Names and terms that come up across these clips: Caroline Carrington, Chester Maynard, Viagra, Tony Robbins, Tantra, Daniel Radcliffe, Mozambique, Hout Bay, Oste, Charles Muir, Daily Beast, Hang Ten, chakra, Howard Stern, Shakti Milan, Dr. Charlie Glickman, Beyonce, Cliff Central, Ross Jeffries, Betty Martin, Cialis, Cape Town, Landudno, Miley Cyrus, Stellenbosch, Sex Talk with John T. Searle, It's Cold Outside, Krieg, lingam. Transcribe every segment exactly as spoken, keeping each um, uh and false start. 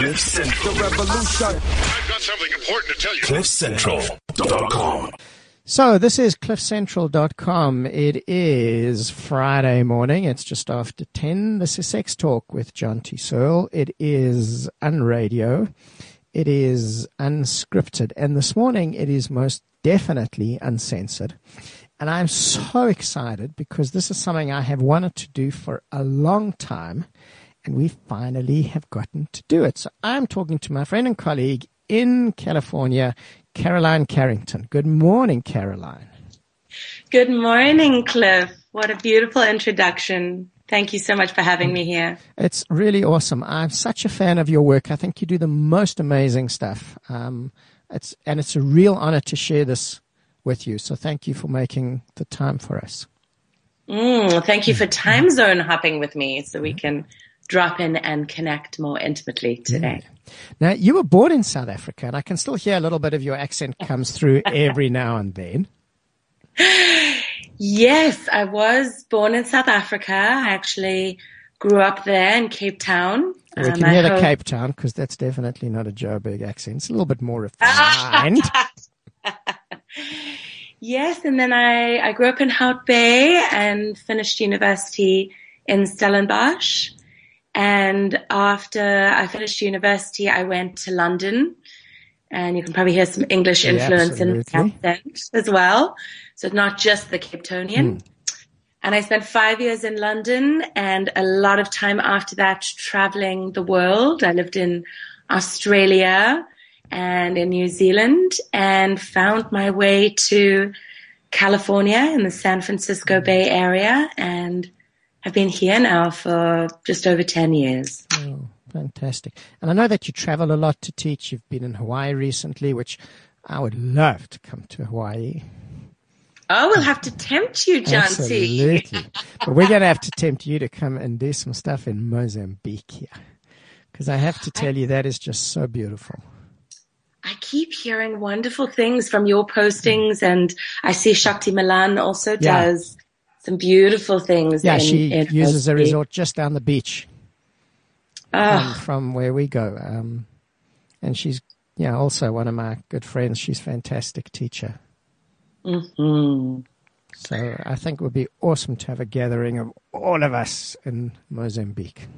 Cliff Central. The revolution. I've got something important to tell you. cliff central dot com. So this is cliff central dot com. It is Friday morning. It's just after ten. This is Sex Talk with John T. Searle. It is unradio. It is unscripted. And this morning it is most definitely uncensored. And I'm so excited because this is something I have wanted to do for a long time. And we finally have gotten to do it. So I'm talking to my friend and colleague in California, Caroline Carrington. Good morning, Caroline. Good morning, Cliff. What a beautiful introduction. Thank you so much for having me here. It's really awesome. I'm such a fan of your work. I think you do the most amazing stuff. Um, it's and it's a real honor to share this with you. So thank you for making the time for us. Mm, thank you for time zone hopping with me so we can drop in and connect more intimately today. Yeah. Now, you were born in South Africa, and I can still hear a little bit of your accent comes through every now and then. Yes, I was born in South Africa. I actually grew up there in Cape Town. We um, can hear I the hope... Cape Town, because that's definitely not a Joburg accent. It's a little bit more refined. Yes, and then I, I grew up in Hout Bay and finished university in Stellenbosch. And after I finished university, I went to London, and you can probably hear some English influence in the accent as well. So not just the Cape Townian. Mm. And I spent five years in London and a lot of time after that traveling the world. I lived in Australia and in New Zealand and found my way to California in the San Francisco Bay Area, and I've been here now for just over ten years. Oh, fantastic. And I know that you travel a lot to teach. You've been in Hawaii recently, which I would love to come to Hawaii. Oh, we'll have to tempt you, John Absolutely. T. Absolutely. But we're going to have to tempt you to come and do some stuff in Mozambique here, because I have to tell you that is just so beautiful. I keep hearing wonderful things from your postings, and I see Shakti Milan also yeah. does some beautiful things. Yeah, in, she in uses Oste. a resort just down the beach oh. from, from where we go. Um, and she's yeah also one of my good friends. She's a fantastic teacher. Mm-hmm. So I think it would be awesome to have a gathering of all of us in Mozambique.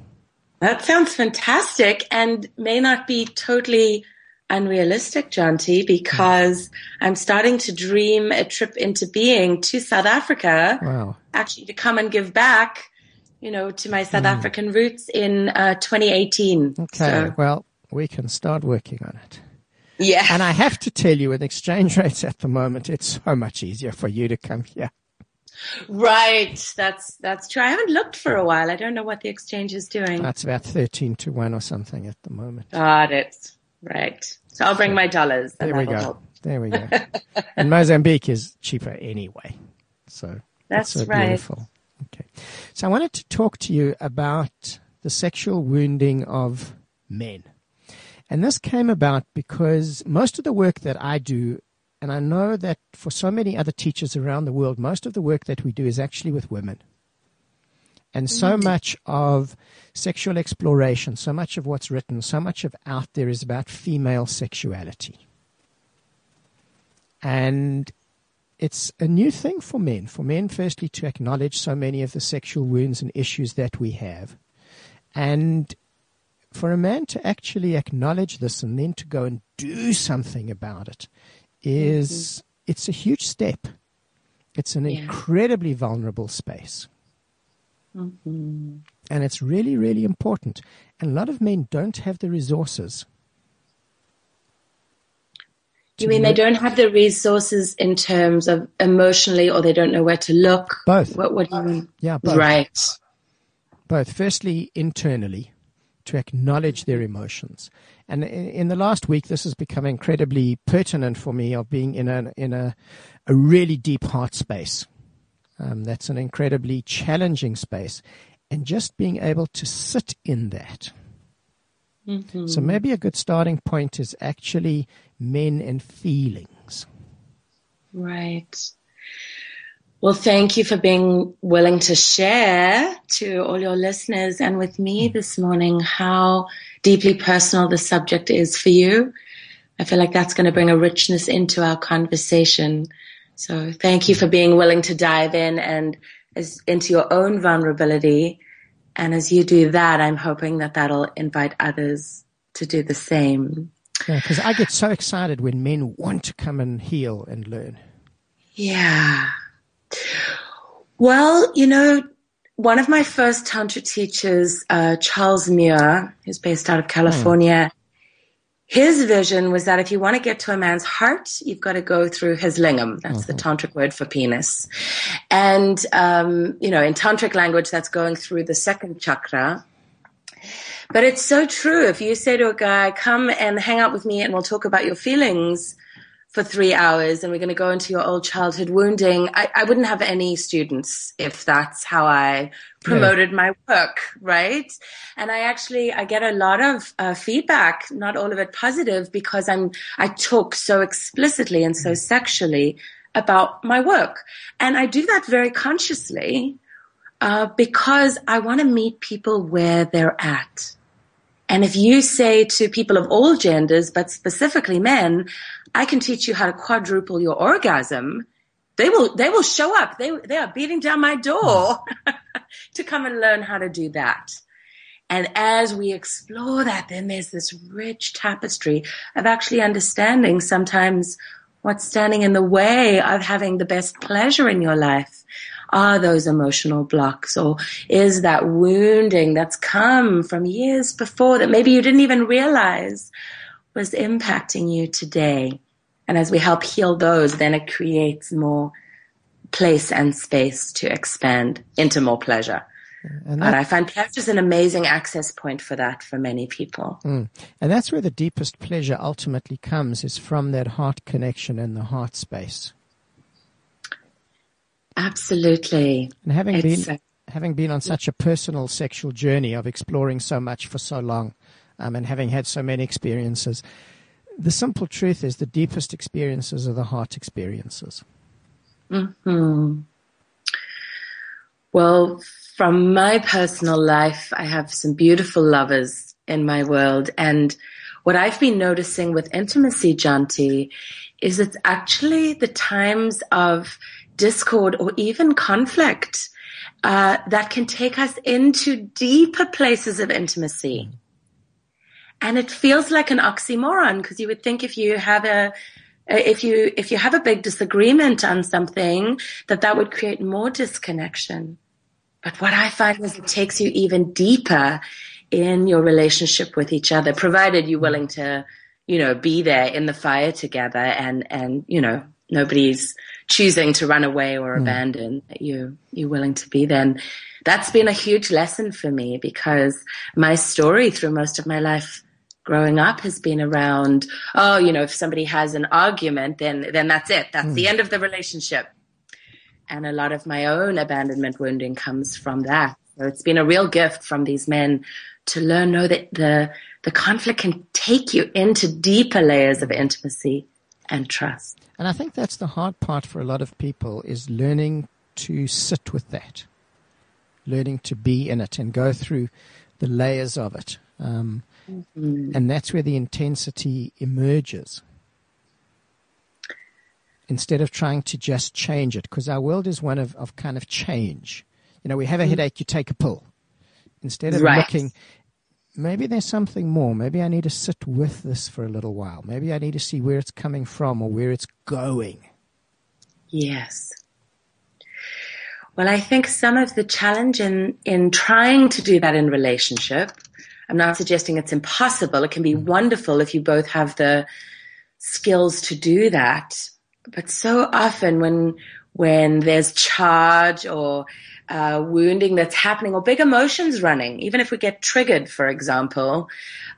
That sounds fantastic and may not be totally unrealistic, John T, because I'm starting to dream a trip into being to South Africa, wow. actually to come and give back, you know, to my South mm. African roots in uh, twenty eighteen. Okay, so. Well, we can start working on it. Yeah. And I have to tell you, with exchange rates at the moment, it's so much easier for you to come here. Right. That's that's true. I haven't looked for a while. I don't know what the exchange is doing. That's about thirteen to one or something at the moment. Got it. Right. So I'll bring my dollars. There we go. Help. There we go. And Mozambique is cheaper anyway. So that's, that's so right. Beautiful. Okay. So I wanted to talk to you about the sexual wounding of men. And this came about because most of the work that I do, and I know that for so many other teachers around the world, most of the work that we do is actually with women. And so much of sexual exploration, so much of what's written, so much of out there is about female sexuality. And it's a new thing for men, for men firstly to acknowledge so many of the sexual wounds and issues that we have. And for a man to actually acknowledge this and then to go and do something about it is, mm-hmm. it's a huge step. It's an yeah. incredibly vulnerable space. Mm-hmm. And it's really, really important. And a lot of men don't have the resources. You mean they don't have the resources in terms of emotionally, or they don't know where to look? Both. What, what do you mean? Yeah, both. Right. Both. Firstly, internally, to acknowledge their emotions. And in the last week, this has become incredibly pertinent for me of being in a, in a, a really deep heart space. Um, that's an incredibly challenging space, and just being able to sit in that. Mm-hmm. So maybe a good starting point is actually men and feelings. Right. Well, thank you for being willing to share to all your listeners and with me this morning how deeply personal the subject is for you. I feel like that's going to bring a richness into our conversation. So thank you for being willing to dive in and as, into your own vulnerability. And as you do that, I'm hoping that that'll invite others to do the same. Yeah, because I get so excited when men want to come and heal and learn. Yeah. Well, you know, one of my first Tantra teachers, uh, Charles Muir, who's based out of California, mm. his vision was that if you want to get to a man's heart, you've got to go through his lingam. That's mm-hmm. the Tantric word for penis. And, um, you know, in Tantric language, that's going through the second chakra. But it's so true. If you say to a guy, come and hang out with me and we'll talk about your feelings for three hours and we're going to go into your old childhood wounding, I, I wouldn't have any students if that's how I promoted yeah. my work, right? And I actually, I get a lot of uh, feedback, not all of it positive, because I'm, I talk so explicitly and so sexually about my work. And I do that very consciously uh, because I want to meet people where they're at. And if you say to people of all genders, but specifically men, I can teach you how to quadruple your orgasm, they will they will show up. They they are beating down my door to come and learn how to do that. And as we explore that, then there's this rich tapestry of actually understanding sometimes what's standing in the way of having the best pleasure in your life. Are those emotional blocks, or is that wounding that's come from years before that maybe you didn't even realize was impacting you today? And as we help heal those, then it creates more place and space to expand into more pleasure. And that, but I find pleasure is an amazing access point for that for many people. Mm. And that's where the deepest pleasure ultimately comes, is from that heart connection and the heart space. Absolutely. And having it's, been having been on such a personal sexual journey of exploring so much for so long, Um, and having had so many experiences, the simple truth is the deepest experiences are the heart experiences. Mm-hmm. Well, from my personal life, I have some beautiful lovers in my world. And what I've been noticing with intimacy, John T, is it's actually the times of discord or even conflict uh, that can take us into deeper places of intimacy. Mm-hmm. And it feels like an oxymoron, because you would think if you have a if you if you have a big disagreement on something that that would create more disconnection. But what I find is it takes you even deeper in your relationship with each other, provided you're willing to, you know, be there in the fire together, and and you know nobody's choosing to run away or mm. abandon. That you you're willing to be there. And that's been a huge lesson for me, because my story through most of my life growing up has been around, oh, you know, if somebody has an argument, then then that's it. That's mm. the end of the relationship. And a lot of my own abandonment wounding comes from that. So it's been a real gift from these men to learn, know that the the conflict can take you into deeper layers of intimacy and trust. And I think that's the hard part for a lot of people, is learning to sit with that, learning to be in it and go through the layers of it. Um, Mm-hmm. And that's where the intensity emerges, instead of trying to just change it, because our world is one of, of kind of change. You know, we have a mm-hmm. headache, you take a pill. Instead of right. looking, maybe there's something more. Maybe I need to sit with this for a little while. Maybe I need to see where it's coming from or where it's going. Yes. Well, I think some of the challenge in, in trying to do that in relationship, I'm not suggesting it's impossible. It can be wonderful if you both have the skills to do that. But so often when when there's charge or uh wounding that's happening, or big emotions running, even if we get triggered, for example,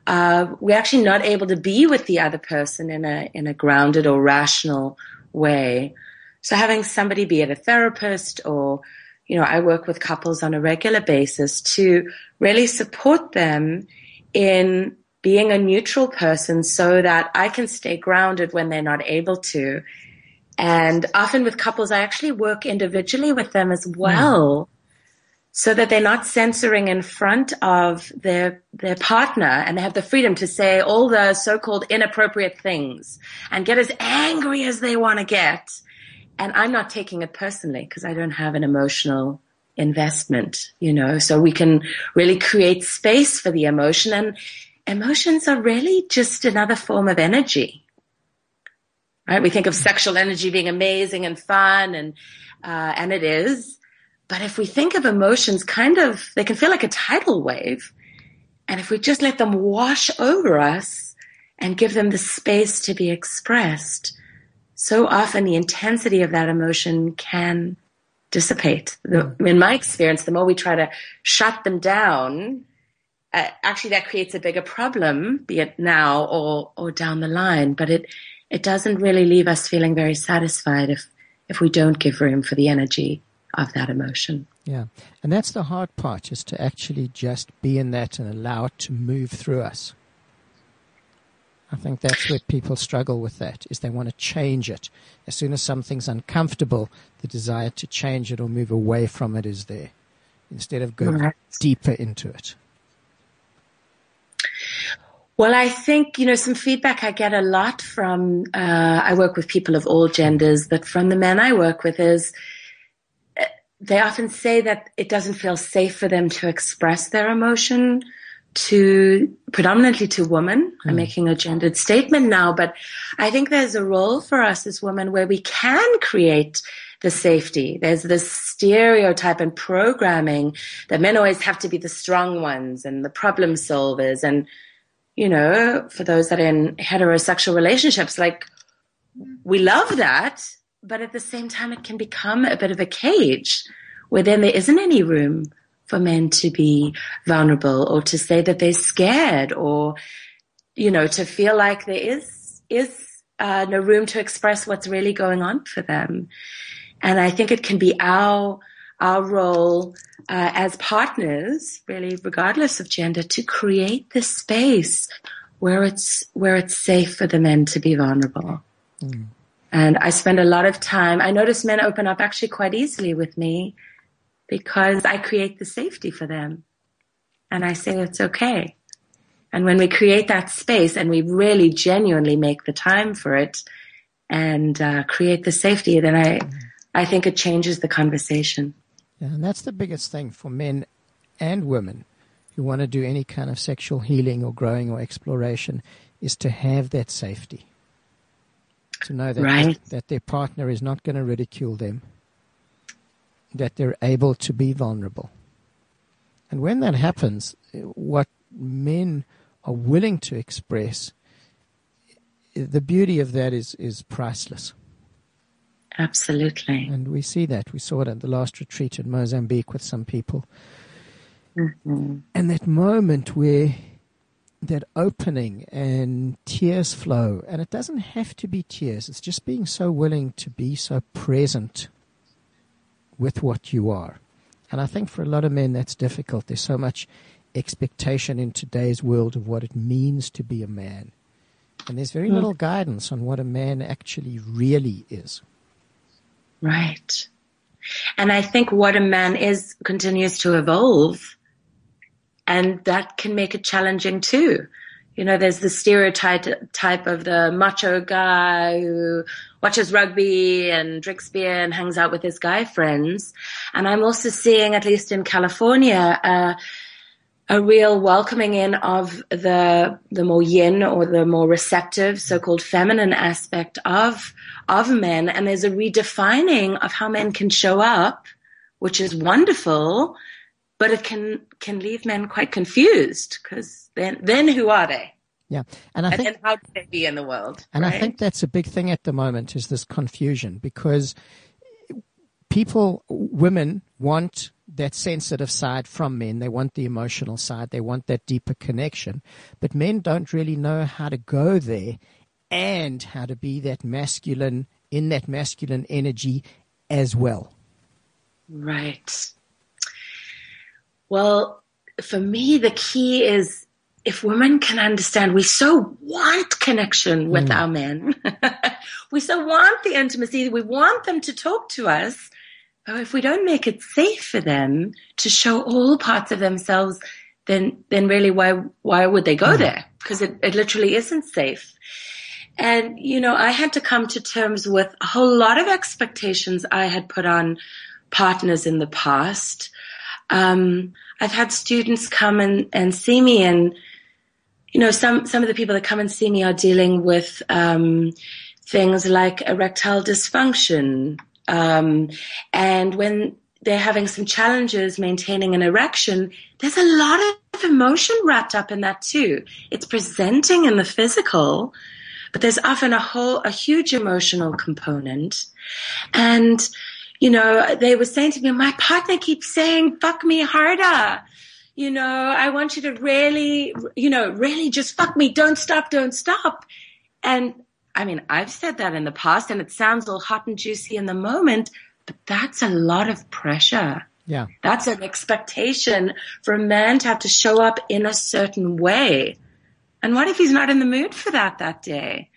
uh we're actually not able to be with the other person in a in a grounded or rational way. So having somebody, be it a therapist or you know, I work with couples on a regular basis to really support them in being a neutral person so that I can stay grounded when they're not able to, And often with couples, I actually work individually with them as well, so that they're not censoring in front of their their partner, and they have the freedom to say all the so-called inappropriate things and get as angry as they want to get. And I'm not taking it personally because I don't have an emotional investment, you know, so we can really create space for the emotion. And emotions are really just another form of energy. Right? We think of sexual energy being amazing and fun, and uh, and it is. But if we think of emotions kind of, they can feel like a tidal wave. And if we just let them wash over us and give them the space to be expressed, so often the intensity of that emotion can dissipate. The, in my experience, the more we try to shut them down, uh, actually that creates a bigger problem, be it now or or down the line. But it It doesn't really leave us feeling very satisfied if, if we don't give room for the energy of that emotion. Yeah. And that's the hard part, is to actually just be in that and allow it to move through us. I think that's where people struggle with that, is they want to change it. As soon as something's uncomfortable, the desire to change it or move away from it is there, instead of going right. deeper into it. Well, I think, you know, some feedback I get a lot from, uh, I work with people of all genders, but from the men I work with is uh, they often say that it doesn't feel safe for them to express their emotion to, predominantly to women. Mm. I'm making a gendered statement now, but I think there's a role for us as women where we can create the safety. There's this stereotype and programming that men always have to be the strong ones and the problem solvers, and you know, for those that are in heterosexual relationships, like, we love that, but at the same time, it can become a bit of a cage where then there isn't any room for men to be vulnerable or to say that they're scared, or, you know, to feel like there is, is uh, no room to express what's really going on for them. And I think it can be our, our role Uh, as partners, really, regardless of gender, to create the space where it's where it's safe for the men to be vulnerable. Mm. And I spend a lot of time, I notice men open up actually quite easily with me because I create the safety for them. And I say it's okay. And when we create that space and we really genuinely make the time for it and uh, create the safety, then I, mm. I think it changes the conversation. Yeah, and that's the biggest thing for men and women who want to do any kind of sexual healing or growing or exploration, is to have that safety. To know that, right. that their partner is not going to ridicule them, that they're able to be vulnerable. And when that happens, what men are willing to express, the beauty of that is, is priceless. Absolutely. And we see that. We saw it at the last retreat in Mozambique with some people. Mm-hmm. And that moment where that opening and tears flow, and it doesn't have to be tears. It's just being so willing to be so present with what you are. And I think for a lot of men that's difficult. There's so much expectation in today's world of what it means to be a man. And there's very little guidance on what a man actually really is. Right. And I think what a man is continues to evolve, and that can make it challenging too. You know, there's the stereotype type of the macho guy who watches rugby and drinks beer and hangs out with his guy friends. And I'm also seeing, at least in California, uh, a real welcoming in of the the more yin or the more receptive, so-called feminine aspect of of men. And there's a redefining of how men can show up, which is wonderful, but it can can leave men quite confused, because then then who are they? Yeah, and I and think then how do they be in the world? And right? I think that's a big thing at the moment, is this confusion, because people, women want that sensitive side from men. They want the emotional side. They want that deeper connection. But men don't really know how to go there and how to be that masculine, in that masculine energy as well. Right. Well, for me, the key is if women can understand, we so want connection with mm. our men. We so want the intimacy. We want them to talk to us. But if we don't make it safe for them to show all parts of themselves, then then really why why would they go mm. there? Because it, it literally isn't safe. And, you know, I had to come to terms with a whole lot of expectations I had put on partners in the past. Um, I've had students come and, and see me, and, you know, some, some of the people that come and see me are dealing with um, things like erectile dysfunction. Um, and when they're having some challenges maintaining an erection, there's a lot of emotion wrapped up in that too. It's presenting in the physical, but there's often a whole, a huge emotional component. And, you know, they were saying to me, my partner keeps saying, fuck me harder. You know, I want you to really, you know, really just fuck me. Don't stop, don't stop. And I mean, I've said that in the past, and it sounds all hot and juicy in the moment, but that's a lot of pressure. Yeah. That's an expectation for a man to have to show up in a certain way. And what if he's not in the mood for that that day?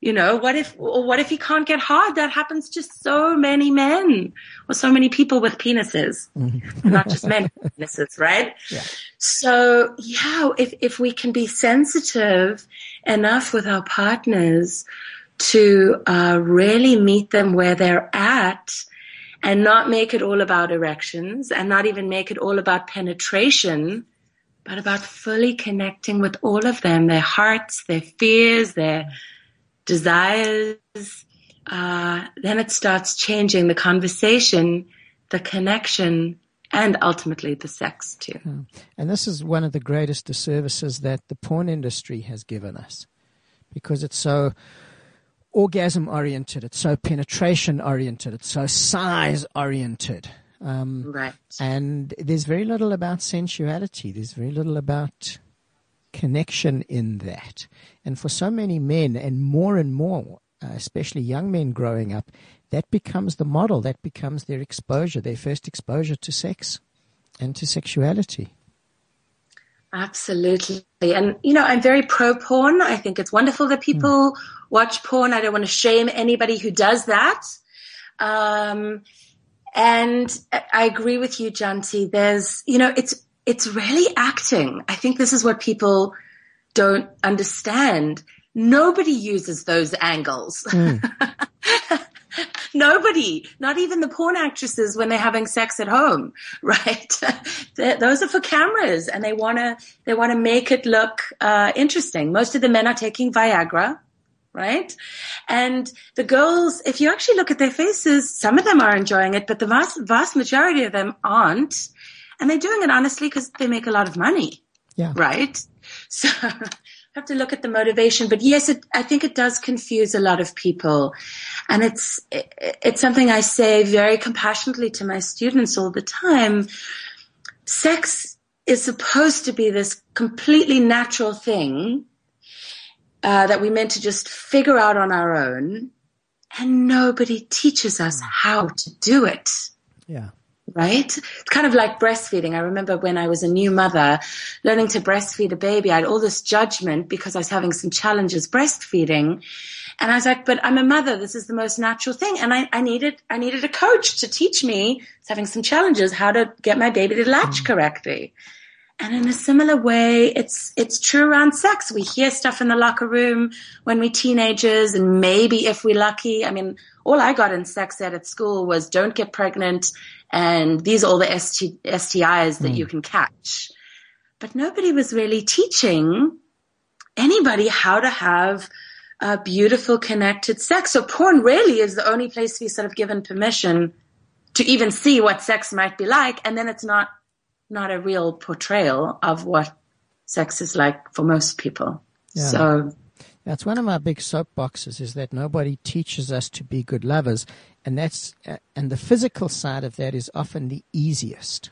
You know, what if, or what if he can't get hard? That happens to so many men or so many people with penises, not just men with penises, right? Yeah. So, yeah, if, if we can be sensitive enough with our partners to uh, really meet them where they're at and not make it all about erections and not even make it all about penetration, but about fully connecting with all of them, their hearts, their fears, their desires, uh, then it starts changing the conversation, the connection, and ultimately the sex too. Mm. And this is one of the greatest disservices that the porn industry has given us, because it's so orgasm-oriented, it's so penetration-oriented, it's so size-oriented. Um, right. And there's very little about sensuality. There's very little about connection in that. And for so many men, and more and more, uh, especially young men growing up, that becomes the model. That becomes their exposure, their first exposure to sex and to sexuality. Absolutely. And, you know, I'm very pro-porn. I think it's wonderful that people mm. watch porn. I don't want to shame anybody who does that. Um And I agree with you, John T. There's, you know, it's, it's really acting. I think this is what people don't understand. Nobody uses those angles. Mm. Nobody, not even the porn actresses when they're having sex at home, right? Those are for cameras, and they want to, they want to make it look, uh, interesting. Most of the men are taking Viagra. Right? And the girls, if you actually look at their faces, some of them are enjoying it, but the vast, vast majority of them aren't. And they're doing it honestly because they make a lot of money. Yeah. Right? So have to look at the motivation. But yes, it, I think it does confuse a lot of people. And it's, it, it's something I say very compassionately to my students all the time. Sex is supposed to be this completely natural thing Uh, that we meant to just figure out on our own, and nobody teaches us how to do it. Yeah. Right? It's kind of like breastfeeding. I remember when I was a new mother learning to breastfeed a baby, I had all this judgment because I was having some challenges breastfeeding. And I was like, but I'm a mother. This is the most natural thing. And I, I needed, I needed a coach to teach me, I was having some challenges, how to get my baby to latch mm. correctly. And in a similar way, it's it's true around sex. We hear stuff in the locker room when we're teenagers, and maybe if we're lucky. I mean, all I got in sex ed at school was don't get pregnant, and these are all the S T, S T Is that mm. you can catch. But nobody was really teaching anybody how to have a beautiful, connected sex. So porn really is the only place we sort of given permission to even see what sex might be like, and then it's not. not a real portrayal of what sex is like for most people. Yeah. So that's one of my big soapboxes, is that nobody teaches us to be good lovers. And that's, uh, and the physical side of that is often the easiest.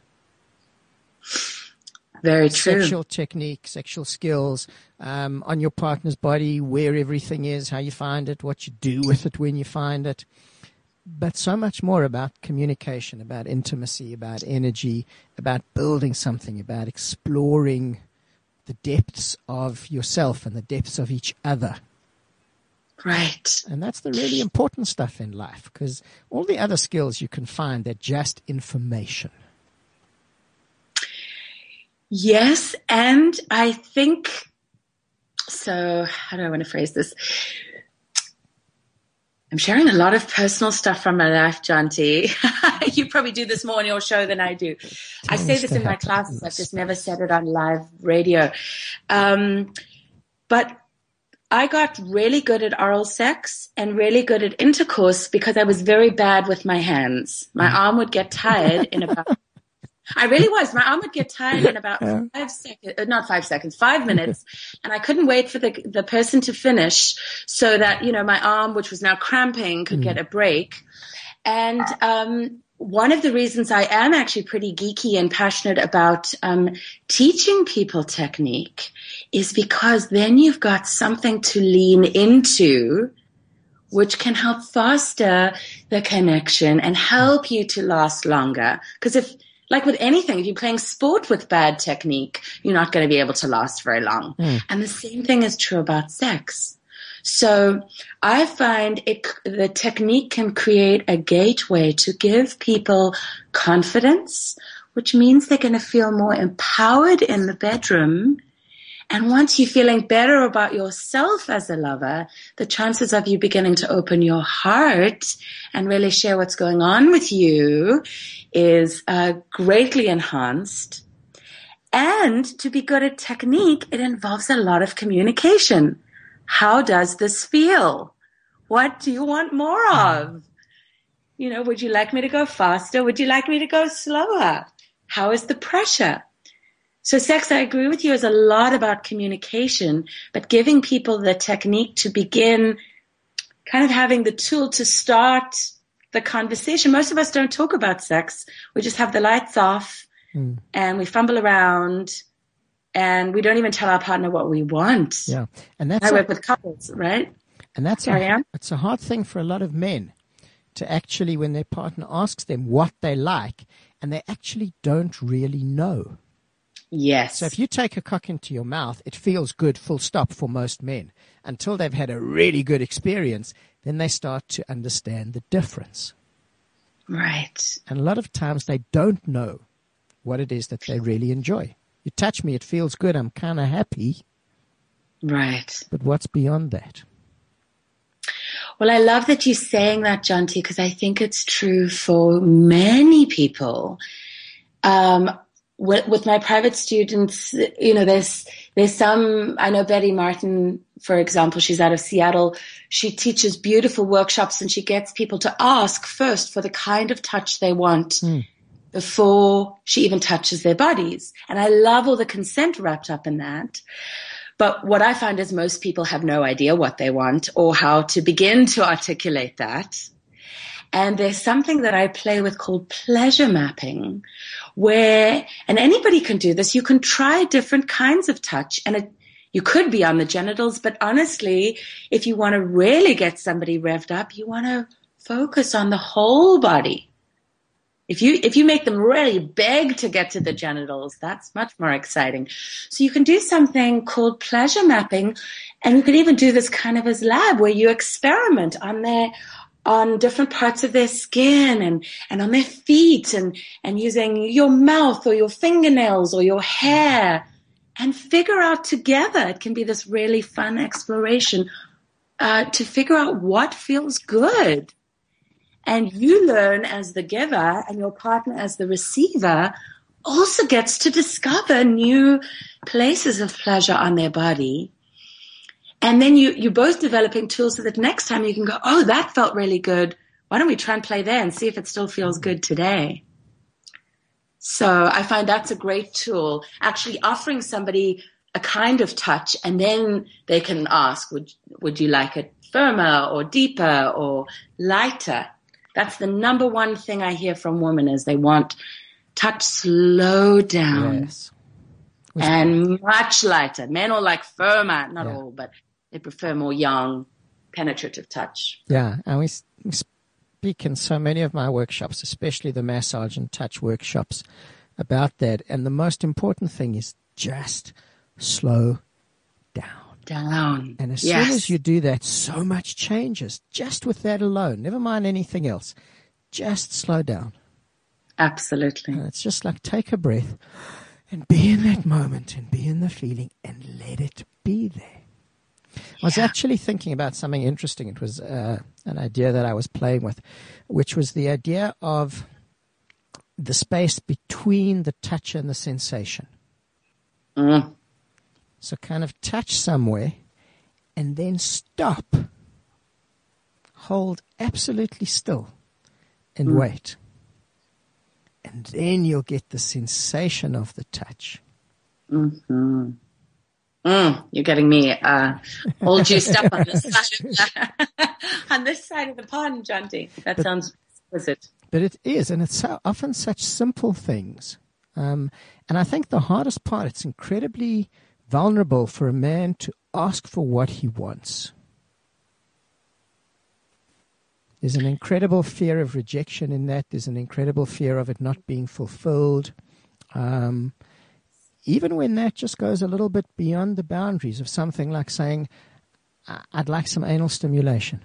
Very true. Sexual technique, sexual skills, um, on your partner's body, where everything is, how you find it, what you do with it when you find it. But so much more about communication, about intimacy, about energy, about building something, about exploring the depths of yourself and the depths of each other. Right. And that's the really important stuff in life, because all the other skills you can find, they're just information. Yes, and I think, so how do I want to phrase this? I'm sharing a lot of personal stuff from my life, John T. You probably do this more on your show than I do. I say this in my classes. I've just never said it on live radio. Um, but I got really good at oral sex and really good at intercourse because I was very bad with my hands. My arm would get tired in about... I really was. My arm would get tired in about yeah. five seconds, not five seconds, five minutes. And I couldn't wait for the the person to finish so that, you know, my arm, which was now cramping, could mm. get a break. And um, one of the reasons I am actually pretty geeky and passionate about um, teaching people technique is because then you've got something to lean into, which can help foster the connection and help you to last longer. Because if, like with anything, if you're playing sport with bad technique, you're not going to be able to last very long. Mm. And the same thing is true about sex. So I find it, the technique can create a gateway to give people confidence, which means they're going to feel more empowered in the bedroom. And once you're feeling better about yourself as a lover, the chances of you beginning to open your heart and really share what's going on with you is uh, greatly enhanced. And to be good at technique, it involves a lot of communication. How does this feel? What do you want more of? You know, would you like me to go faster? Would you like me to go slower? How is the pressure? So sex, I agree with you, is a lot about communication, but giving people the technique to begin kind of having the tool to start the conversation. Most of us don't talk about sex. We just have the lights off mm. and we fumble around and we don't even tell our partner what we want. Yeah, and that's I work a, with couples, right? And that's a, it's a hard thing for a lot of men to actually, when their partner asks them what they like, and they actually don't really know. Yes. So if you take a cock into your mouth, it feels good, full stop, for most men. Until they've had a really good experience, then they start to understand the difference. Right. And a lot of times they don't know what it is that they really enjoy. You touch me, it feels good, I'm kind of happy. Right. But what's beyond that? Well, I love that you're saying that, John T, because I think it's true for many people. Um With my private students, you know, there's there's some, I know Betty Martin, for example, she's out of Seattle. She teaches beautiful workshops and she gets people to ask first for the kind of touch they want mm. before she even touches their bodies. And I love all the consent wrapped up in that. But what I find is most people have no idea what they want or how to begin to articulate that. And there's something that I play with called pleasure mapping where, and anybody can do this, you can try different kinds of touch and it, you could be on the genitals, but honestly, if you want to really get somebody revved up, you want to focus on the whole body. If you, if you make them really beg to get to the genitals, that's much more exciting. So you can do something called pleasure mapping, and you can even do this kind of as lab where you experiment on their on different parts of their skin and, and on their feet and, and using your mouth or your fingernails or your hair and figure out together. It can be this really fun exploration uh, to figure out what feels good. And you learn as the giver and your partner as the receiver also gets to discover new places of pleasure on their body. And then you, you're both developing tools so that next time you can go, oh, that felt really good. Why don't we try and play there and see if it still feels good today? So I find that's a great tool, actually offering somebody a kind of touch, and then they can ask, would, would you like it firmer or deeper or lighter? That's the number one thing I hear from women is they want touch slow down. Yes. And much lighter. Men are like firmer, not yeah. all, but they prefer more young, penetrative touch. Yeah, and we speak in so many of my workshops, especially the massage and touch workshops, about that. And the most important thing is just slow down. Down. And as yes. soon as you do that, so much changes just with that alone. Never mind anything else. Just slow down. Absolutely. And it's just like take a breath and be in that moment and be in the feeling and let it be there. Yeah. I was actually thinking about something interesting. It was uh, an idea that I was playing with, which was the idea of the space between the touch and the sensation. Mm. So kind of touch somewhere and then stop. Hold absolutely still and mm. wait. And then you'll get the sensation of the touch. Mm-hmm. Mm, you're getting me uh, all juiced up on this side of the, on this side of the pond, John T. That but, sounds exquisite. But it is, and it's so often such simple things. Um, and I think the hardest part, it's incredibly vulnerable for a man to ask for what he wants. There's an incredible fear of rejection in that. There's an incredible fear of it not being fulfilled. Um, even when that just goes a little bit beyond the boundaries of something like saying, I'd like some anal stimulation.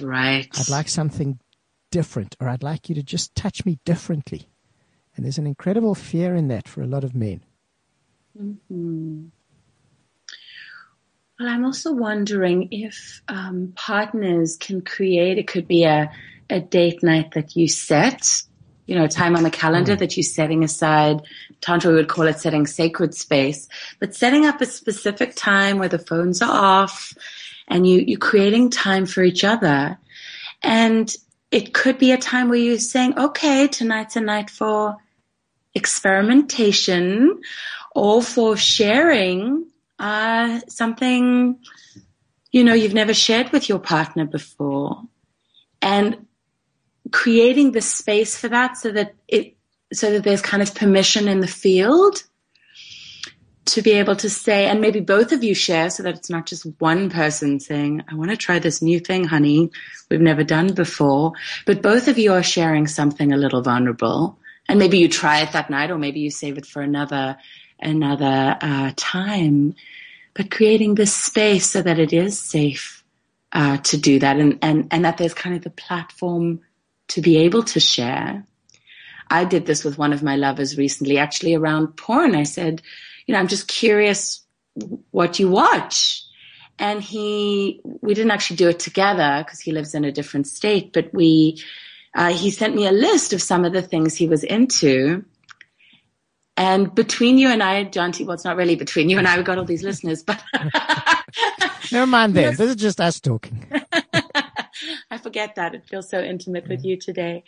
Right. I'd like something different, or I'd like you to just touch me differently. And there's an incredible fear in that for a lot of men. Mm-hmm. Well, I'm also wondering if um, partners can create, it could be a, a date night that you set, you know, time on the calendar mm. that you're setting aside. Tantra would call it setting sacred space, but setting up a specific time where the phones are off and you, you're creating time for each other. And it could be a time where you're saying, okay, tonight's a night for experimentation or for sharing Uh, something, you know, you've never shared with your partner before, and creating the space for that so that it, so that there's kind of permission in the field to be able to say, and maybe both of you share so that it's not just one person saying, I want to try this new thing, honey, we've never done before, but both of you are sharing something a little vulnerable, and maybe you try it that night, or maybe you save it for another another uh, time, but creating this space so that it is safe uh, to do that, and, and, and that there's kind of the platform to be able to share. I did this with one of my lovers recently, actually around porn. I said, you know, I'm just curious what you watch. And he, we didn't actually do it together because he lives in a different state, but we, uh, he sent me a list of some of the things he was into. And between you and I, John T, well, it's not really between you and I, we've got all these listeners, but. Never mind this. This is just us talking. I forget that. It feels so intimate with you today.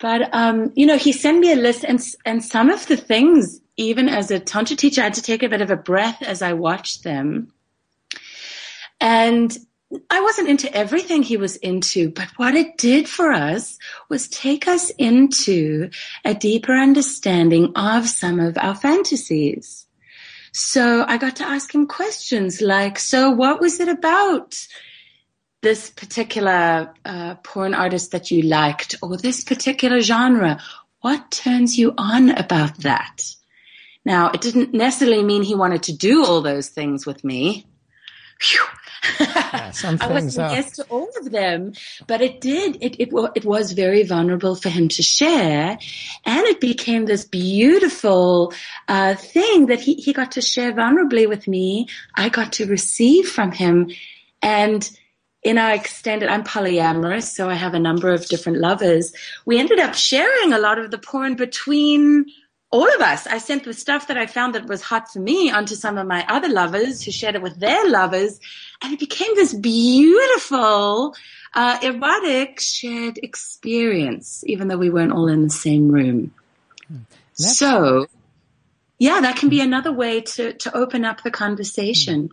But, um, you know, he sent me a list, and, and some of the things, even as a tantra teacher, I had to take a bit of a breath as I watched them. And I wasn't into everything he was into, but what it did for us was take us into a deeper understanding of some of our fantasies. So I got to ask him questions like, so what was it about this particular uh, porn artist that you liked, or this particular genre? What turns you on about that? Now, it didn't necessarily mean he wanted to do all those things with me. Phew. Yeah, some I wasn't are. Yes to all of them, but it did. It, it it was very vulnerable for him to share, and it became this beautiful uh, thing that he, he got to share vulnerably with me. I got to receive from him, and in our extended, I'm polyamorous, so I have a number of different lovers. We ended up sharing a lot of the porn between all of us. I sent the stuff that I found that was hot for me onto some of my other lovers who shared it with their lovers. And it became this beautiful, uh, erotic shared experience, even though we weren't all in the same room. That's- so, yeah, that can be another way to, to open up the conversation.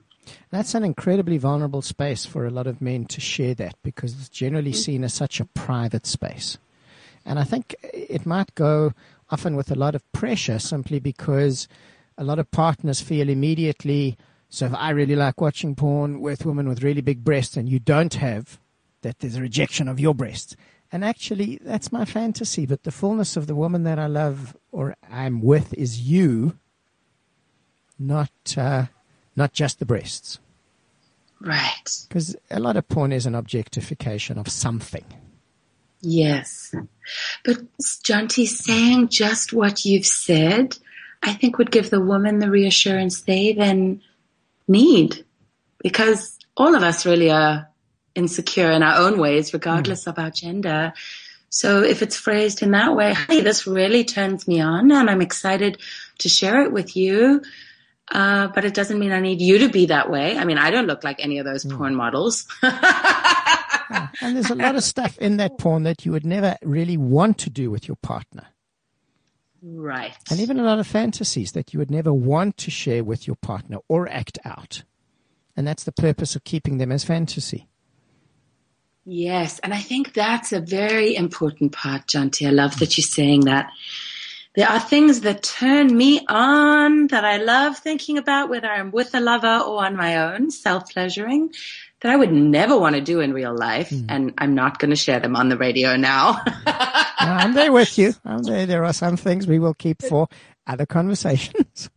That's an incredibly vulnerable space for a lot of men to share that, because it's generally seen as such a private space. And I think it might go often with a lot of pressure, simply because a lot of partners feel immediately, so if I really like watching porn with women with really big breasts and you don't have, that there's a rejection of your breasts. And actually, that's my fantasy, but the fullness of the woman that I love or I'm with is you. not uh, not just the breasts. Right. Because a lot of porn is an objectification of something. Yes. But John T, saying just what you've said, I think would give the woman the reassurance they then need. Because all of us really are insecure in our own ways, regardless mm. of our gender. So if it's phrased in that way, hey, this really turns me on and I'm excited to share it with you. Uh, but it doesn't mean I need you to be that way. I mean, I don't look like any of those mm. porn models. Yeah. And there's a lot of stuff in that porn that you would never really want to do with your partner. Right. And even a lot of fantasies that you would never want to share with your partner or act out. And that's the purpose of keeping them as fantasy. Yes. And I think that's a very important part, John T. I love that you're saying that. There are things that turn me on that I love thinking about, whether I'm with a lover or on my own, self-pleasuring, that I would never want to do in real life. Mm. And I'm not going to share them on the radio now. No, I'm there with you. I'm there. There are some things we will keep for other conversations.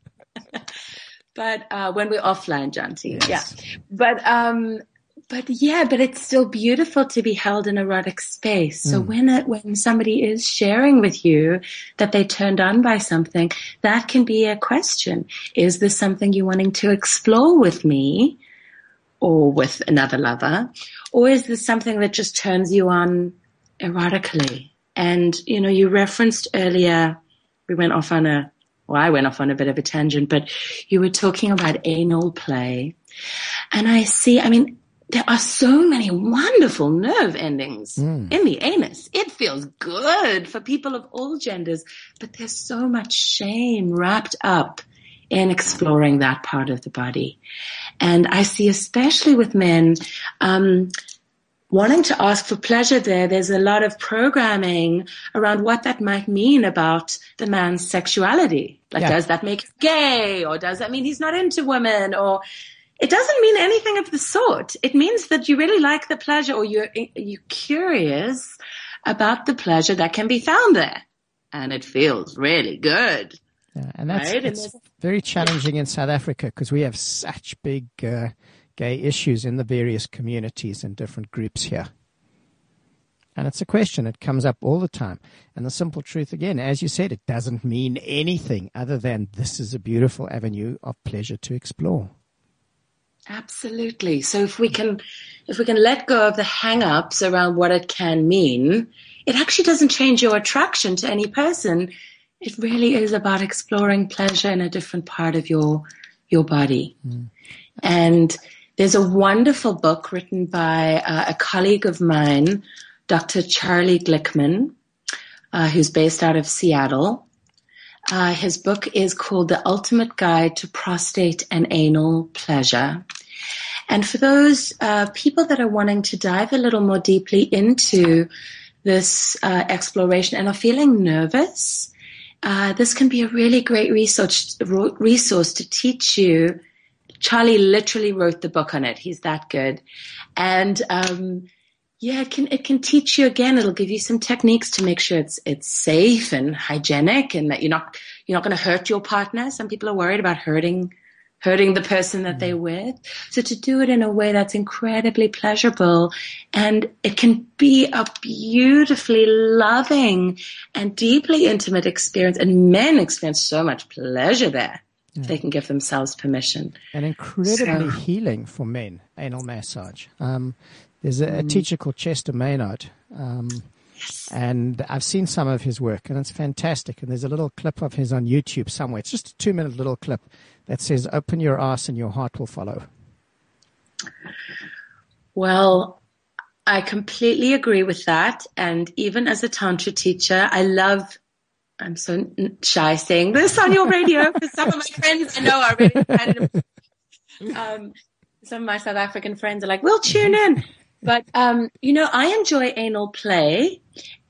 But uh, when we're offline, John T. Yes. Yeah. But, um, but yeah, but it's still beautiful to be held in erotic space. So mm. when it, when somebody is sharing with you that they turned on by something, that can be a question. Is this something you're wanting to explore with me or with another lover? Or is this something that just turns you on erotically? And, you know, you referenced earlier, we went off on a, well, I went off on a bit of a tangent, but you were talking about anal play. And I see, I mean, there are so many wonderful nerve endings mm. in the anus. It feels good for people of all genders, but there's so much shame wrapped up in exploring that part of the body. And I see, especially with men, um, wanting to ask for pleasure there, there's a lot of programming around what that might mean about the man's sexuality. Like, yeah. does that make him gay? Or does that mean he's not into women? Or... it doesn't mean anything of the sort. It means that you really like the pleasure, or you're, you're curious about the pleasure that can be found there. And it feels really good. Yeah, and that's right? it's and very challenging yeah. in South Africa, because we have such big uh, gay issues in the various communities and different groups here. And it's a question that comes up all the time. And the simple truth, again, as you said, it doesn't mean anything other than this is a beautiful avenue of pleasure to explore. Absolutely. So if we can, if we can let go of the hang-ups around what it can mean, it actually doesn't change your attraction to any person. It really is about exploring pleasure in a different part of your, your body. Mm. And there's a wonderful book written by uh, a colleague of mine, Doctor Charlie Glickman, uh, who's based out of Seattle. Uh, his book is called The Ultimate Guide to Prostate and Anal Pleasure. And for those uh, people that are wanting to dive a little more deeply into this uh, exploration and are feeling nervous, uh, this can be a really great research, resource to teach you. Charlie literally wrote the book on it. He's that good. And um Yeah, it can, it can teach you again. It'll give you some techniques to make sure it's, it's safe and hygienic, and that you're not, you're not going to hurt your partner. Some people are worried about hurting, hurting the person that they're with. So to do it in a way that's incredibly pleasurable, and it can be a beautifully loving and deeply intimate experience. And men experience so much pleasure there. Yeah. If they can give themselves permission. And incredibly so, healing for men, anal massage. Um, There's a, a teacher called Chester Maynard, um, yes. and I've seen some of his work, and it's fantastic. And there's a little clip of his on YouTube somewhere. It's just a two-minute little clip that says, open your ass and your heart will follow. Well, I completely agree with that. And even as a tantra teacher, I love – I'm so shy saying this on your radio because some of my friends I know are already excited. Um, some of my South African friends are like, we'll tune in. But, um, you know, I enjoy anal play,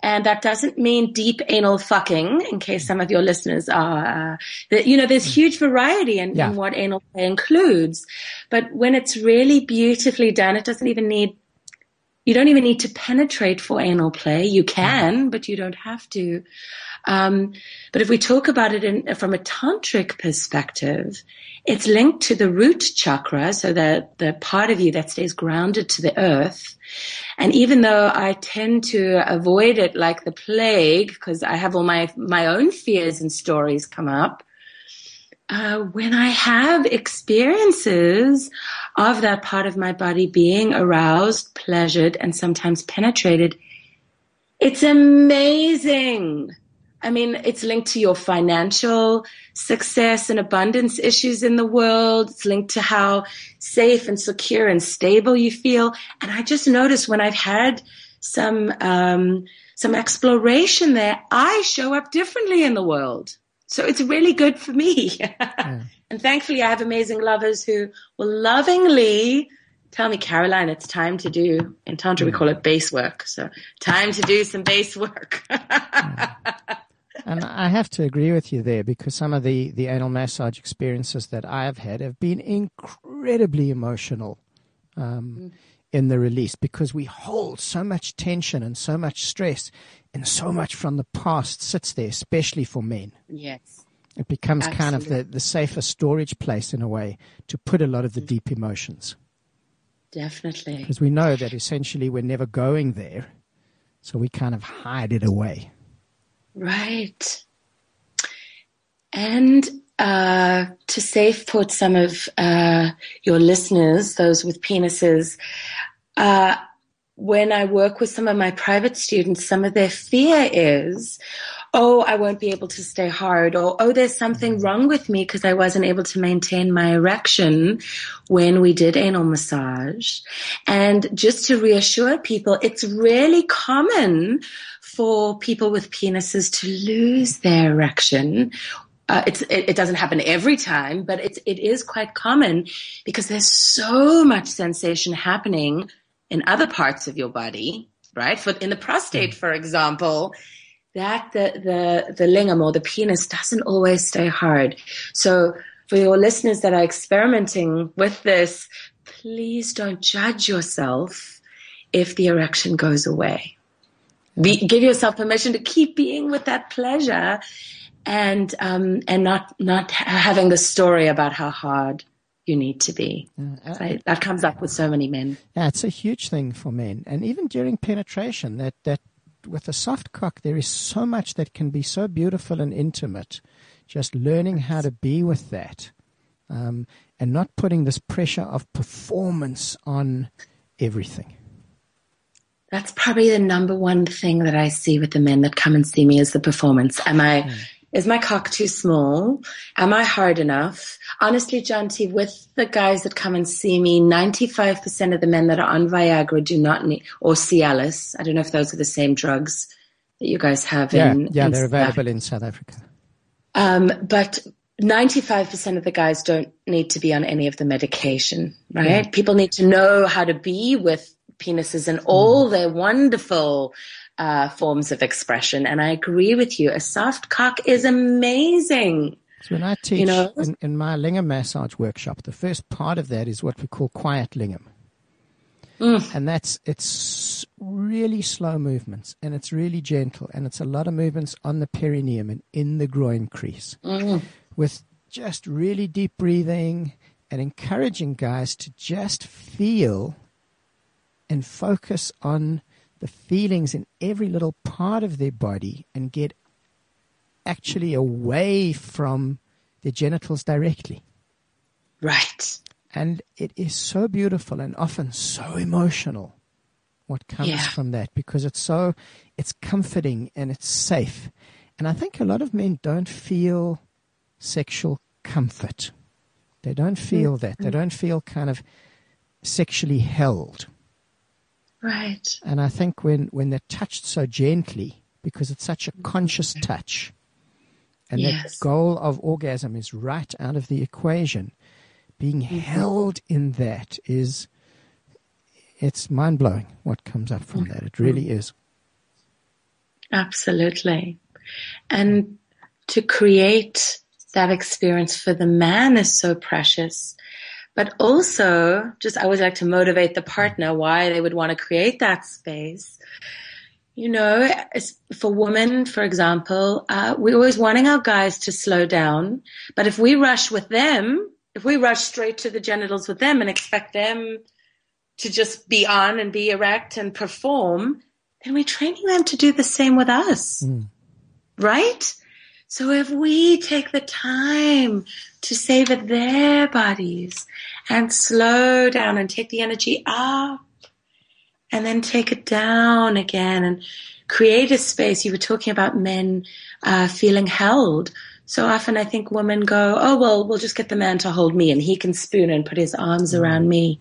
and that doesn't mean deep anal fucking, in case some of your listeners are. Uh, that, you know, there's huge variety in, yeah. in what anal play includes. But when it's really beautifully done, it doesn't even need You don't even need to penetrate for anal play. You can, but you don't have to. Um, but if we talk about it in, from a tantric perspective, it's linked to the root chakra, so the, the part of you that stays grounded to the earth. And even though I tend to avoid it like the plague, because I have all my, my own fears and stories come up, Uh, when I have experiences of that part of my body being aroused, pleasured, and sometimes penetrated, it's amazing. I mean, it's linked to your financial success and abundance issues in the world. It's linked to how safe and secure and stable you feel. And I just noticed when I've had some um, some exploration there, I show up differently in the world. So it's really good for me. Yeah. And thankfully, I have amazing lovers who will lovingly tell me, Caroline, it's time to do, in Tantra we call it base work. So time to do some base work. Yeah. And I have to agree with you there, because some of the, the anal massage experiences that I have had have been incredibly emotional um, mm. in the release, because we hold so much tension and so much stress. And so much from the past sits there, especially for men. Yes. It becomes Absolutely. kind of the, the safer storage place in a way to put a lot of the deep emotions. Definitely. Because we know that essentially we're never going there, so we kind of hide it away. Right. And uh, to safeguard some of uh, your listeners, those with penises, uh, when I work with some of my private students, some of their fear is, oh, I won't be able to stay hard, or, oh, there's something wrong with me because I wasn't able to maintain my erection when we did anal massage. And just to reassure people, it's really common for people with penises to lose their erection. Uh, it's, it, it doesn't happen every time, but it's, it is quite common because there's so much sensation happening in other parts of your body, right? For, in the prostate, for example, that the, the, the lingam or the penis doesn't always stay hard. So for your listeners that are experimenting with this, please don't judge yourself if the erection goes away. Be, give yourself permission to keep being with that pleasure and um, and not, not having the story about how hard you need to be. Uh, so that comes up with so many men. Yeah, it's a huge thing for men. And even during penetration, that, that with a soft cock, there is so much that can be so beautiful and intimate. Just learning how to be with that um, and not putting this pressure of performance on everything. That's probably the number one thing that I see with the men that come and see me is the performance. Am I... Mm. Is my cock too small? Am I hard enough? Honestly, John T., with the guys that come and see me, ninety-five percent of the men that are on Viagra do not need, or Cialis. I don't know if those are the same drugs that you guys have. Yeah, in Yeah, in they're available Africa. in South Africa. Um, but ninety-five percent of the guys don't need to be on any of the medication, right? Mm. People need to know how to be with penises and all mm. their wonderful Uh, forms of expression. And I agree with you. A soft cock is amazing. So when I teach you know, in, in my lingam massage workshop, the first part of that is what we call quiet lingam. Mm. And that's, it's really slow movements and it's really gentle. And it's a lot of movements on the perineum and in the groin crease mm. with just really deep breathing and encouraging guys to just feel and focus on the feelings in every little part of their body and get actually away from their genitals directly. Right. And it is so beautiful and often so emotional what comes yeah. from that, because it's so, it's comforting and it's safe. And I think a lot of men don't feel sexual comfort. They don't feel mm-hmm. that. They don't feel kind of sexually held. Right. And I think when, when they're touched so gently, because it's such a conscious touch, and yes. that goal of orgasm is right out of the equation, being mm-hmm. held in that is, it's mind-blowing what comes up from that. It really is. Absolutely. And to create that experience for the man is so precious. But also, just I would like to motivate the partner why they would want to create that space. You know, for women, for example, uh, we're always wanting our guys to slow down. But if we rush with them, if we rush straight to the genitals with them and expect them to just be on and be erect and perform, then we're training them to do the same with us, mm. right? So if we take the time to savor their bodies and slow down and take the energy up and then take it down again and create a space. You were talking about men uh, feeling held. So often I think women go, oh, well, we'll just get the man to hold me and he can spoon and put his arms around me.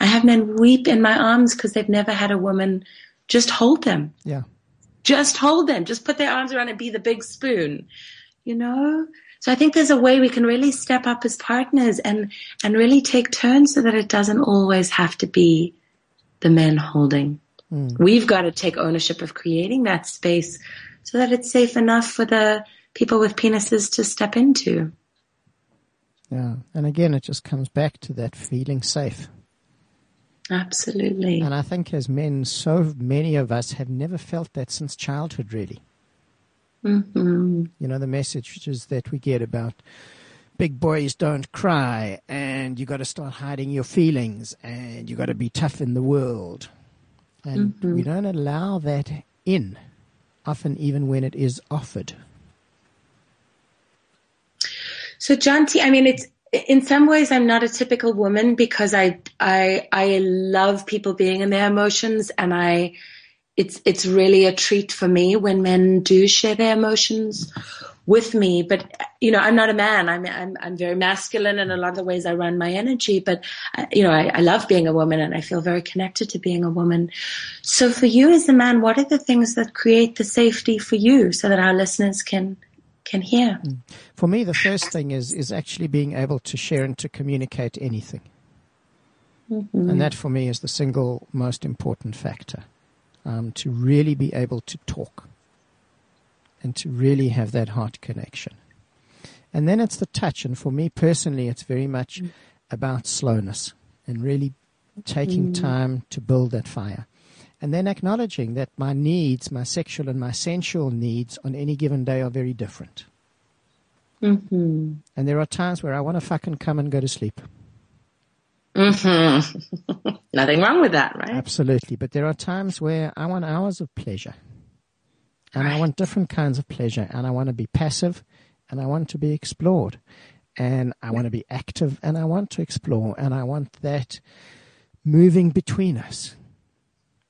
I have men weep in my arms because they've never had a woman just hold them. Yeah. Just hold them. Just put their arms around and be the big spoon, you know? So I think there's a way we can really step up as partners and, and really take turns so that it doesn't always have to be the men holding. Mm. We've got to take ownership of creating that space so that it's safe enough for the people with penises to step into. Yeah. And again, it just comes back to that feeling safe. Absolutely. And I think as men, so many of us have never felt that since childhood, really. Mm-hmm. You know, the messages that we get about big boys don't cry and you got to start hiding your feelings and you got to be tough in the world. And mm-hmm. we don't allow that in, often even when it is offered. So, John T., I mean, it's, in some ways, I'm not a typical woman because I, I, I love people being in their emotions, and I, it's, it's really a treat for me when men do share their emotions with me. But, you know, I'm not a man. I'm, I'm, I'm very masculine in a lot of the ways I run my energy, but you know, I, I love being a woman and I feel very connected to being a woman. So for you as a man, what are the things that create the safety for you so that our listeners can can hear? For me, the first thing is is actually being able to share and to communicate anything. Mm-hmm. And that for me is the single most important factor, um, to really be able to talk and to really have that heart connection. And then it's the touch. And for me personally, it's very much mm. about slowness and really taking mm. time to build that fire. And then acknowledging that my needs, my sexual and my sensual needs on any given day are very different. Mm-hmm. And there are times where I want to fucking come and go to sleep. Mm-hmm. Nothing wrong with that, right? Absolutely. But there are times where I want hours of pleasure. And right. I want different kinds of pleasure. And I want to be passive. And I want to be explored. And I want to be active. And I want to explore. And I want that moving between us.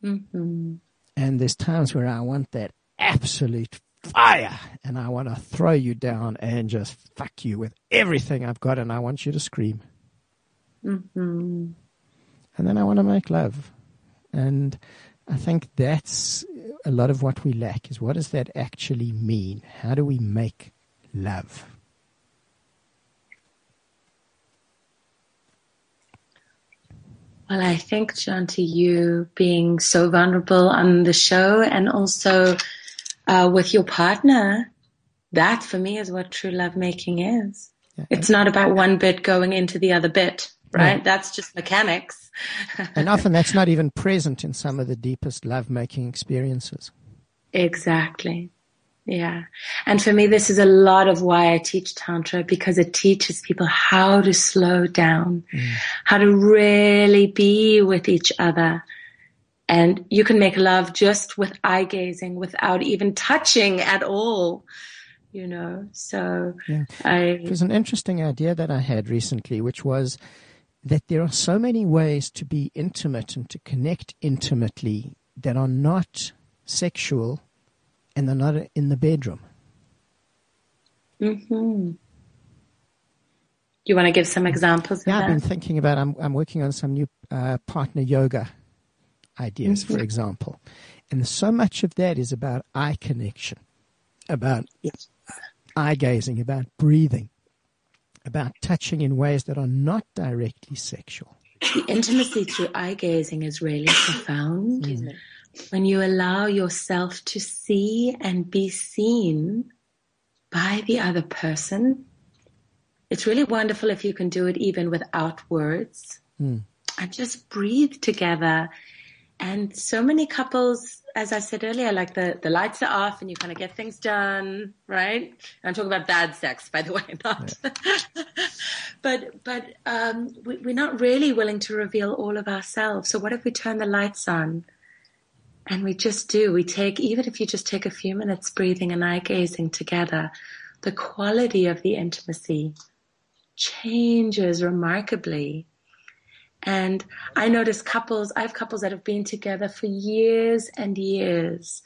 Mm-hmm. And there's times where I want that absolute fire and I want to throw you down and just fuck you with everything I've got and I want you to scream. Mm-hmm. And then I want to make love. And I think that's a lot of what we lack is what does that actually mean? How do we make love? Well, I think, John, to you being so vulnerable on the show and also uh, with your partner, that for me is what true lovemaking is. Yeah. It's not about one bit going into the other bit, right? Yeah. That's just mechanics. And often that's not even present in some of the deepest lovemaking experiences. Exactly. Yeah. And for me, this is a lot of why I teach Tantra, because it teaches people how to slow down, mm. how to really be with each other. And you can make love just with eye gazing without even touching at all, you know. So yeah. I, there's an interesting idea that I had recently, which was that there are so many ways to be intimate and to connect intimately that are not sexual and they're not in the bedroom. Mm-hmm. You want to give some examples of yeah, that? I've been thinking about, I'm, I'm working on some new uh, partner yoga ideas, mm-hmm. for example. And so much of that is about eye connection, about yes. eye gazing, about breathing, about touching in ways that are not directly sexual. The intimacy through eye gazing is really profound. Mm. When you allow yourself to see and be seen by the other person, It's really wonderful if you can do it even without words mm. and just breathe together. And so many couples, as I said earlier, like the, the lights are off and you kind of get things done, right? And I'm talking about bad sex, by the way, not. Yeah. but but um, we, we're not really willing to reveal all of ourselves. So what if we turn the lights on and we just do? We take, even if you just take a few minutes breathing and eye gazing together, the quality of the intimacy changes remarkably. And I notice couples, I have couples that have been together for years and years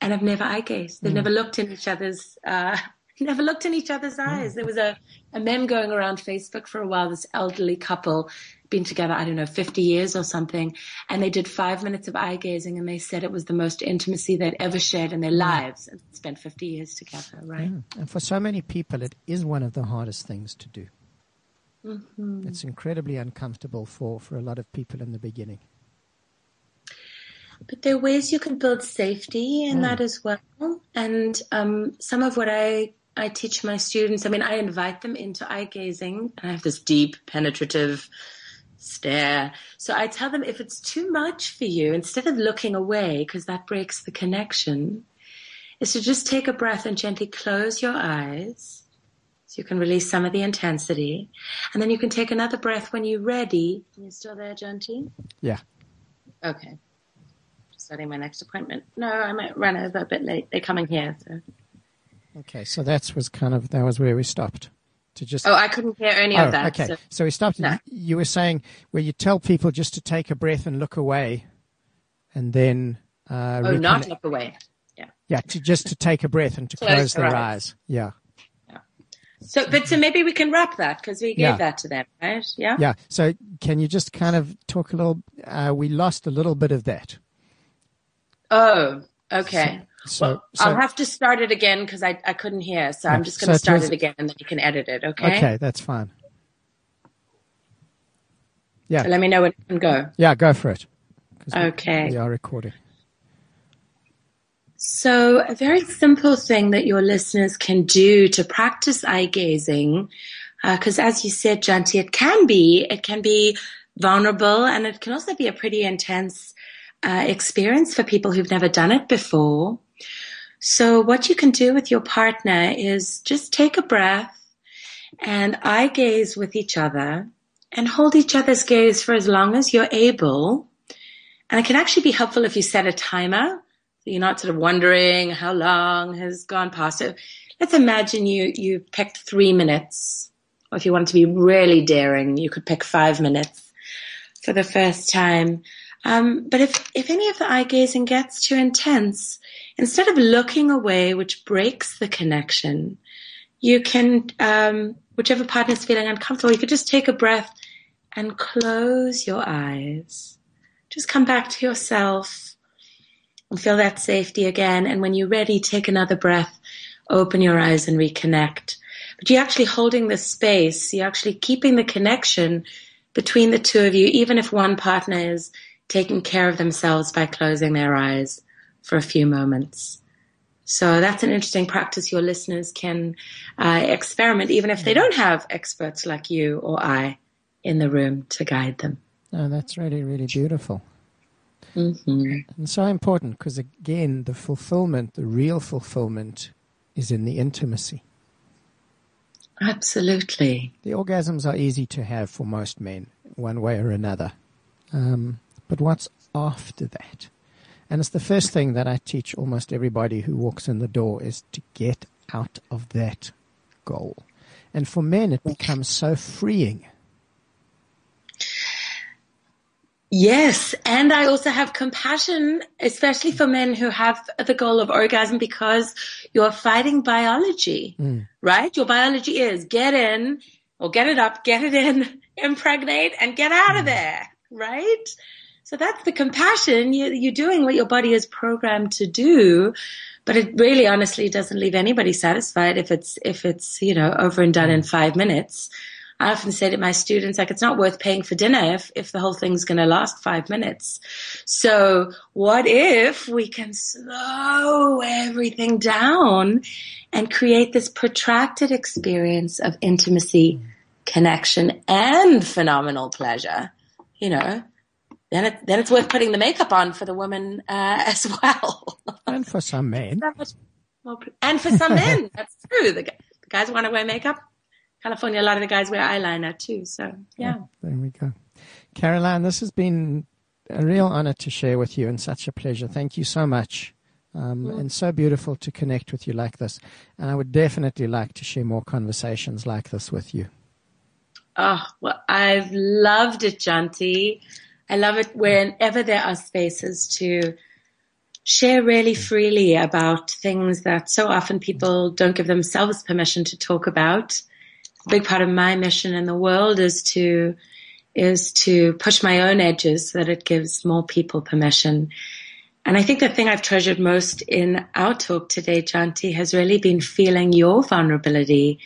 and have never eye gazed. They've mm. never looked in each other's, uh, never looked in each other's eyes. Mm. There was a, a meme going around Facebook for a while, this elderly couple been together, I don't know, fifty years or something. And they did five minutes of eye gazing and they said it was the most intimacy they'd ever shared in their lives and spent fifty years together, right? Mm. And for so many people, it is one of the hardest things to do. Mm-hmm. It's incredibly uncomfortable for, for a lot of people in the beginning. But there are ways you can build safety in mm. that as well. And um, some of what I, I teach my students, I mean, I invite them into eye gazing. And I have this deep, penetrative stare. So I tell them if it's too much for you, instead of looking away, because that breaks the connection, is to just take a breath and gently close your eyes. You can release some of the intensity. And then you can take another breath when you're ready. Are you still there, John T? Yeah. Okay. Starting my next appointment. No, I might run over a bit late. They're coming here. So. Okay, so that was kind of, that was where we stopped. To just. Oh, I couldn't hear any oh, of that. Okay, so, so we stopped. No. You were saying where you tell people just to take a breath and look away and then. Uh, oh, recon- not look away. Yeah. Yeah, to, just to take a breath and to close, close their eyes. eyes. Yeah. So, but so maybe we can wrap that because we gave yeah. that to them, right? Yeah. Yeah. So, can you just kind of talk a little? Uh, we lost a little bit of that. Oh, okay. So, so well, so, I'll have to start it again because I I couldn't hear. So yeah, I'm just going to so start it, was, it again, and then you can edit it. Okay. Okay, that's fine. Yeah. So let me know when it can go. Yeah, go for it. Okay. We, we are recording. So a very simple thing that your listeners can do to practice eye gazing, because uh, as you said, Janti, it can be, it can be vulnerable and it can also be a pretty intense uh, experience for people who've never done it before. So what you can do with your partner is just take a breath and eye gaze with each other and hold each other's gaze for as long as you're able. And it can actually be helpful if you set a timer. You're not sort of wondering how long has gone past. So let's imagine you, you picked three minutes. Or if you wanted to be really daring, you could pick five minutes for the first time. Um, but if, if any of the eye gazing gets too intense, instead of looking away, which breaks the connection, you can, um, whichever partner's feeling uncomfortable, you could just take a breath and close your eyes. Just come back to yourself. And feel that safety again. And when you're ready, take another breath, open your eyes and reconnect. But you're actually holding the space. You're actually keeping the connection between the two of you, even if one partner is taking care of themselves by closing their eyes for a few moments. So that's an interesting practice your listeners can uh, experiment, even if they don't have experts like you or I in the room to guide them. Oh, that's really, really beautiful. Mm-hmm. And so important because, again, the fulfillment, the real fulfillment is in the intimacy. Absolutely. The orgasms are easy to have for most men, one way or another. Um, but what's after that? And it's the first thing that I teach almost everybody who walks in the door is to get out of that goal. And for men, it becomes so freeing. Yes, and I also have compassion, especially for men who have the goal of orgasm because you're fighting biology, mm. right? Your biology is get in or get it up, get it in, impregnate and get out mm. of there, right? So that's the compassion. You, you're doing what your body is programmed to do, but it really honestly doesn't leave anybody satisfied if it's, if it's, you know, over and done in five minutes. I often say to my students, like, it's not worth paying for dinner if, if the whole thing's going to last five minutes. So what if we can slow everything down and create this protracted experience of intimacy, connection, and phenomenal pleasure? You know, then it, then it's worth putting the makeup on for the woman uh, as well. And for some men. And for some men, that's true. The, the guys want to wear makeup. California, a lot of the guys wear eyeliner too. So, yeah. Oh, there we go. Caroline, this has been a real honor to share with you and such a pleasure. Thank you so much. Um, mm. And so beautiful to connect with you like this. And I would definitely like to share more conversations like this with you. Oh, well, I've loved it, John T. I love it whenever there are spaces to share really freely about things that so often people don't give themselves permission to talk about. A big part of my mission in the world is to is to push my own edges so that it gives more people permission. And I think the thing I've treasured most in our talk today, John T., has really been feeling your vulnerability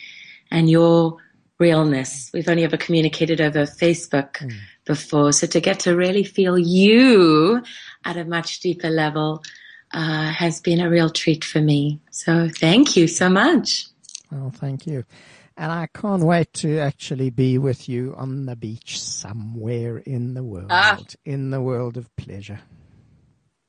and your realness. We've only ever communicated over Facebook mm. before, so to get to really feel you at a much deeper level uh, has been a real treat for me. So thank you so much. Well, thank you. And I can't wait to actually be with you on the beach somewhere in the world, ah. in the world of pleasure.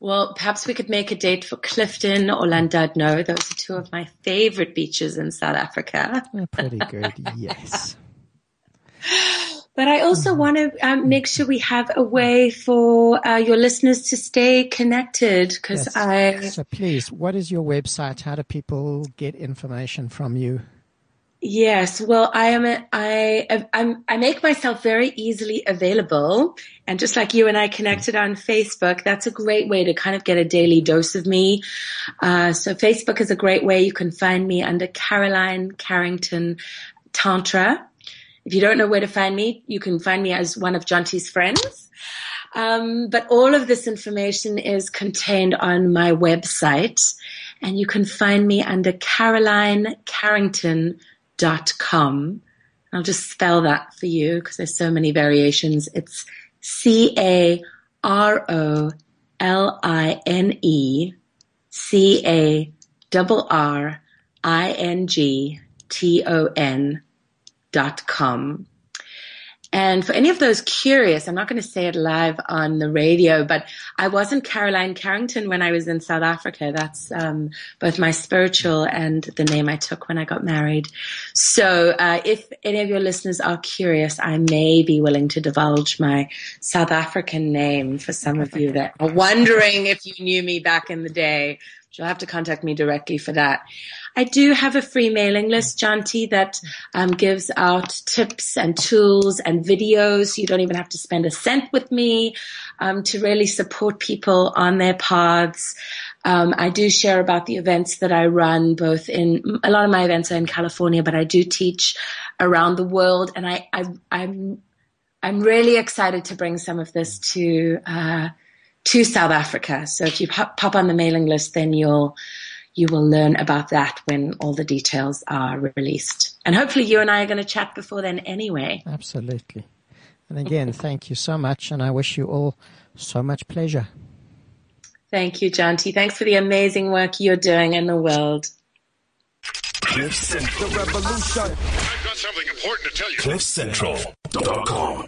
Well, perhaps we could make a date for Clifton or Landudno. Those are two of my favorite beaches in South Africa. They're pretty good, yes. But I also mm-hmm. want to um, make sure we have a way for uh, your listeners to stay connected. Because yes. I So please, what is your website? How do people get information from you? Yes, well, I am. A, I I'm, I make myself very easily available, and just like you and I connected on Facebook, that's a great way to kind of get a daily dose of me. Uh, so Facebook is a great way. You can find me under Caroline Carrington Tantra. If you don't know where to find me, you can find me as one of John T.'s friends. Um, but all of this information is contained on my website, and you can find me under Caroline Carrington dot com. I'll just spell that for you because there's so many variations. It's C A R O L I N E C A R R I N G T O N dot com. And for any of those curious, I'm not going to say it live on the radio, but I wasn't Caroline Carrington when I was in South Africa. That's um, both my spiritual and the name I took when I got married. So uh, if any of your listeners are curious, I may be willing to divulge my South African name for some of you that are wondering if you knew me back in the day. You'll have to contact me directly for that. I do have a free mailing list, John T., that um, gives out tips and tools and videos. You don't even have to spend a cent with me um, to really support people on their paths. Um, I do share about the events that I run, both in a lot of my events are in California, but I do teach around the world. And I, I, I'm, I'm really excited to bring some of this to uh to South Africa. So if you pop on the mailing list, then you'll, you will learn about that when all the details are released. And hopefully you and I are going to chat before then anyway. Absolutely. And again, thank you so much. And I wish you all so much pleasure. Thank you, John T. Thanks for the amazing work you're doing in the world. Cliff Central. The revolution. I've got something important to tell you. Cliff Central dot com